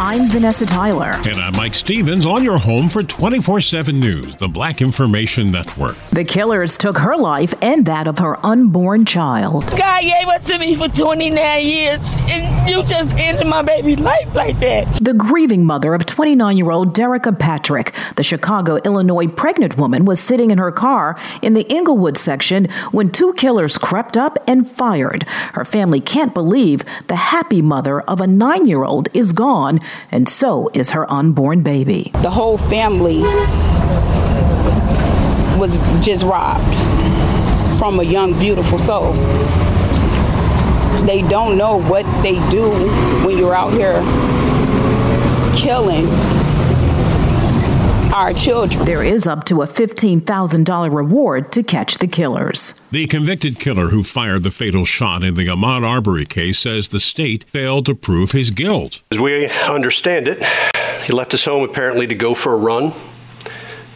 I'm Vanessa Tyler. And I'm Mike Stevens, on your home for 24/7 news, the Black Information Network. The killers took her life and that of her unborn child. God gave us to me for 29 years, and you just ended my baby's life like that. The grieving mother of 29-year-old Derricka Patrick, the Chicago, Illinois pregnant woman, was sitting in her car in the Inglewood section when two killers crept up and fired. Her family can't believe the happy mother of a 9-year-old is gone, and so is her unborn baby. The whole family was just robbed from a young, beautiful soul. They don't know what they do when you're out here killing our children. There is up to a $15,000 reward to catch the killers. The convicted killer who fired the fatal shot in the Ahmaud Arbery case says the state failed to prove his guilt. As we understand it, he left his home apparently to go for a run,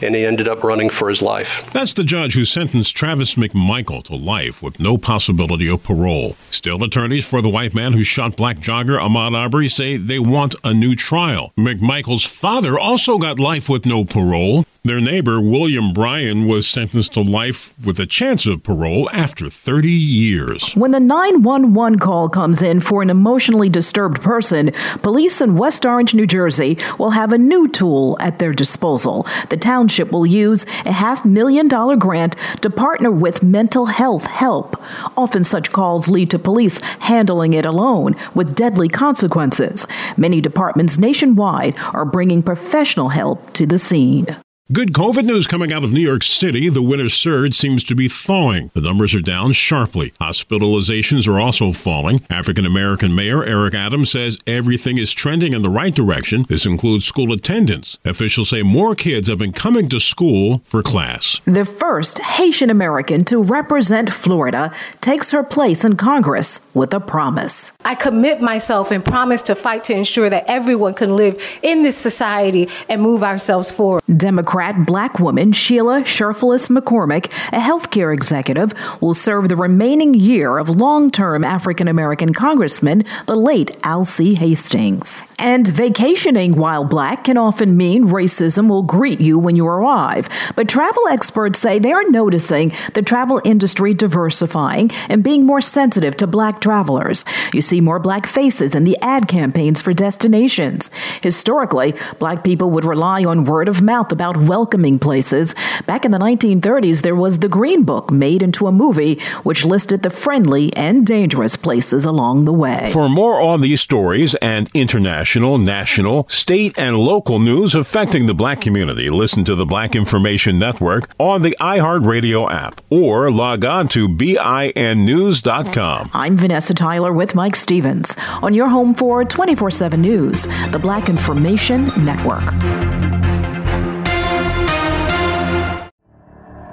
and he ended up running for his life. That's the judge who sentenced Travis McMichael to life with no possibility of parole. Still, attorneys for the white man who shot black jogger Ahmaud Arbery say they want a new trial. McMichael's father also got life with no parole. Their neighbor, William Bryan, was sentenced to life with a chance of parole after 30 years. When the 911 call comes in for an emotionally disturbed person, police in West Orange, New Jersey, will have a new tool at their disposal. The township will use a $500,000 grant to partner with mental health help. Often such calls lead to police handling it alone with deadly consequences. Many departments nationwide are bringing professional help to the scene. Good COVID news coming out of New York City. The winter surge seems to be thawing. The numbers are down sharply. Hospitalizations are also falling. African-American Mayor Eric Adams says everything is trending in the right direction. This includes school attendance. Officials say more kids have been coming to school for class. The first Haitian American to represent Florida takes her place in Congress with a promise. I commit myself and promise to fight to ensure that everyone can live in this society and move ourselves forward. Democrat black woman Sheila Sherfalis McCormick, a healthcare executive, will serve the remaining year of long-term African-American Congressman, the late Alcee Hastings. And vacationing while black can often mean racism will greet you when you arrive. But travel experts say they are noticing the travel industry diversifying and being more sensitive to black travelers. You see more black faces in the ad campaigns for destinations. Historically, black people would rely on word of mouth about welcoming places. Back in the 1930s, there was The Green Book, made into a movie, which listed the friendly and dangerous places along the way. For more on these stories and international, national, state, and local news affecting the black community, listen to the Black Information Network on the iHeartRadio app or log on to BINnews.com. I'm Vanessa Tyler with Mike Stevens on your home for 24/7 news, the Black Information Network.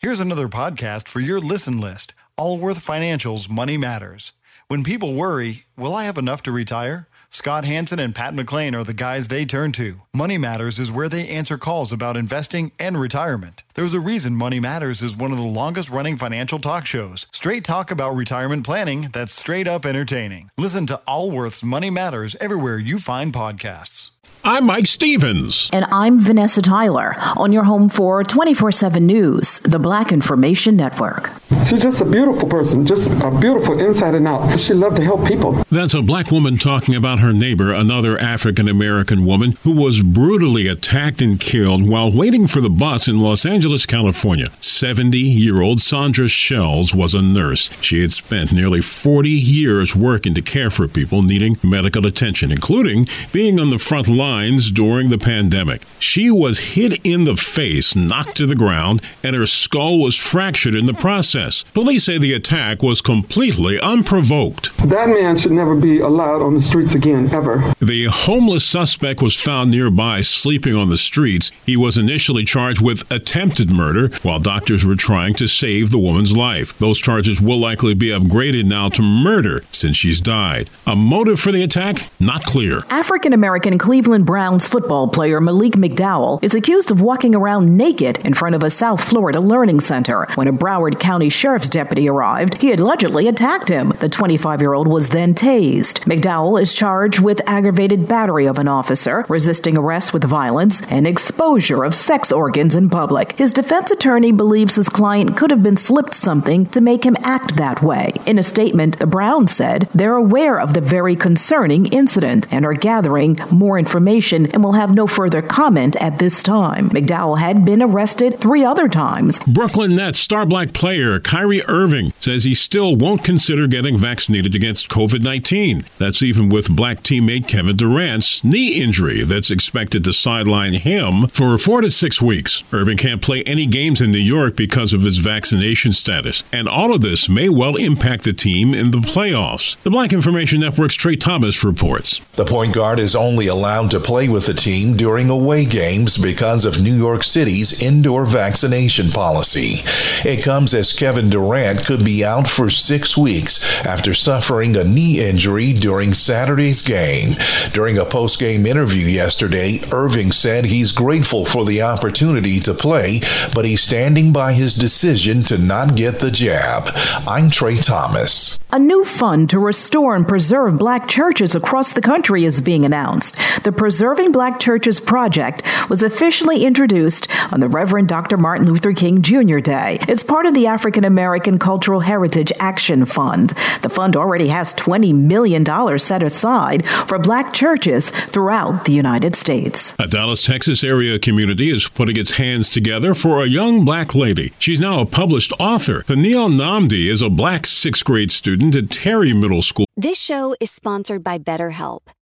Here's another podcast for your listen list, Allworth Financial's Money Matters. When people worry, will I have enough to retire? Scott Hanson and Pat McLean are the guys they turn to. Money Matters is where they answer calls about investing and retirement. There's a reason Money Matters is one of the longest-running financial talk shows. Straight talk about retirement planning that's straight-up entertaining. Listen to Allworth's Money Matters everywhere you find podcasts. I'm Mike Stevens. And I'm Vanessa Tyler on your home for 24/7 News, the Black Information Network. She's just a beautiful person, just a beautiful inside and out. She loved to help people. That's a black woman talking about her neighbor, another African-American woman, who was brutally attacked and killed while waiting for the bus in Los Angeles, California. 70-year-old Sandra Shells was a nurse. She had spent nearly 40 years working to care for people needing medical attention, including being on the front line lines during the pandemic. She was hit in the face, knocked to the ground, and her skull was fractured in the process. Police say the attack was completely unprovoked. That man should never be allowed on the streets again, ever. The homeless suspect was found nearby sleeping on the streets. He was initially charged with attempted murder while doctors were trying to save the woman's life. Those charges will likely be upgraded now to murder since she's died. A motive for the attack? Not clear. African-American Cleveland Browns football player Malik McDowell is accused of walking around naked in front of a South Florida learning center. When a Broward County Sheriff's deputy arrived, he allegedly attacked him. The 25-year-old was then tased. McDowell is charged with aggravated battery of an officer, resisting arrest with violence, and exposure of sex organs in public. His defense attorney believes his client could have been slipped something to make him act that way. In a statement, the Browns said they're aware of the very concerning incident and are gathering more information and will have no further comment at this time. McDowell had been arrested 3 other times. Brooklyn Nets star black player Kyrie Irving says he still won't consider getting vaccinated against COVID-19. That's even with black teammate Kevin Durant's knee injury that's expected to sideline him for 4 to 6 weeks. Irving can't play any games in New York because of his vaccination status, and all of this may well impact the team in the playoffs. The Black Information Network's Trey Thomas reports. The point guard is only allowed to play with the team during away games because of New York City's indoor vaccination policy. It comes as Kevin Durant could be out for 6 weeks after suffering a knee injury during Saturday's game. During a post-game interview yesterday, Irving said he's grateful for the opportunity to play, but he's standing by his decision to not get the jab. I'm Trey Thomas. A new fund to restore and preserve black churches across the country is being announced. The Preserving Black Churches Project was officially introduced on the Reverend Dr. Martin Luther King Jr. Day. It's part of the African American Cultural Heritage Action Fund. The fund already has $20 million set aside for black churches throughout the United States. A Dallas, Texas area community is putting its hands together for a young black lady. She's now a published author. Peniel Namdi is a black 6th grade student at Terry Middle School. This show is sponsored by BetterHelp.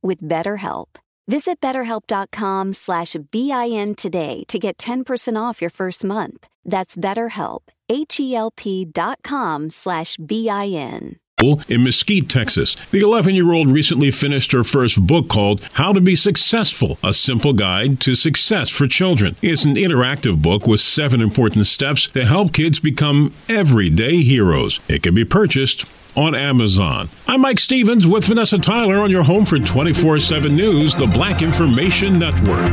with BetterHelp. Visit BetterHelp.com/BIN today to get 10% off your first month. That's BetterHelp, HELP.com/BIN. In Mesquite, Texas. The 11-year-old recently finished her first book called How to Be Successful, A Simple Guide to Success for Children. It's an interactive book with 7 important steps to help kids become everyday heroes. It can be purchased on Amazon. I'm Mike Stevens with Vanessa Tyler on your home for 24/7 News, the Black Information Network.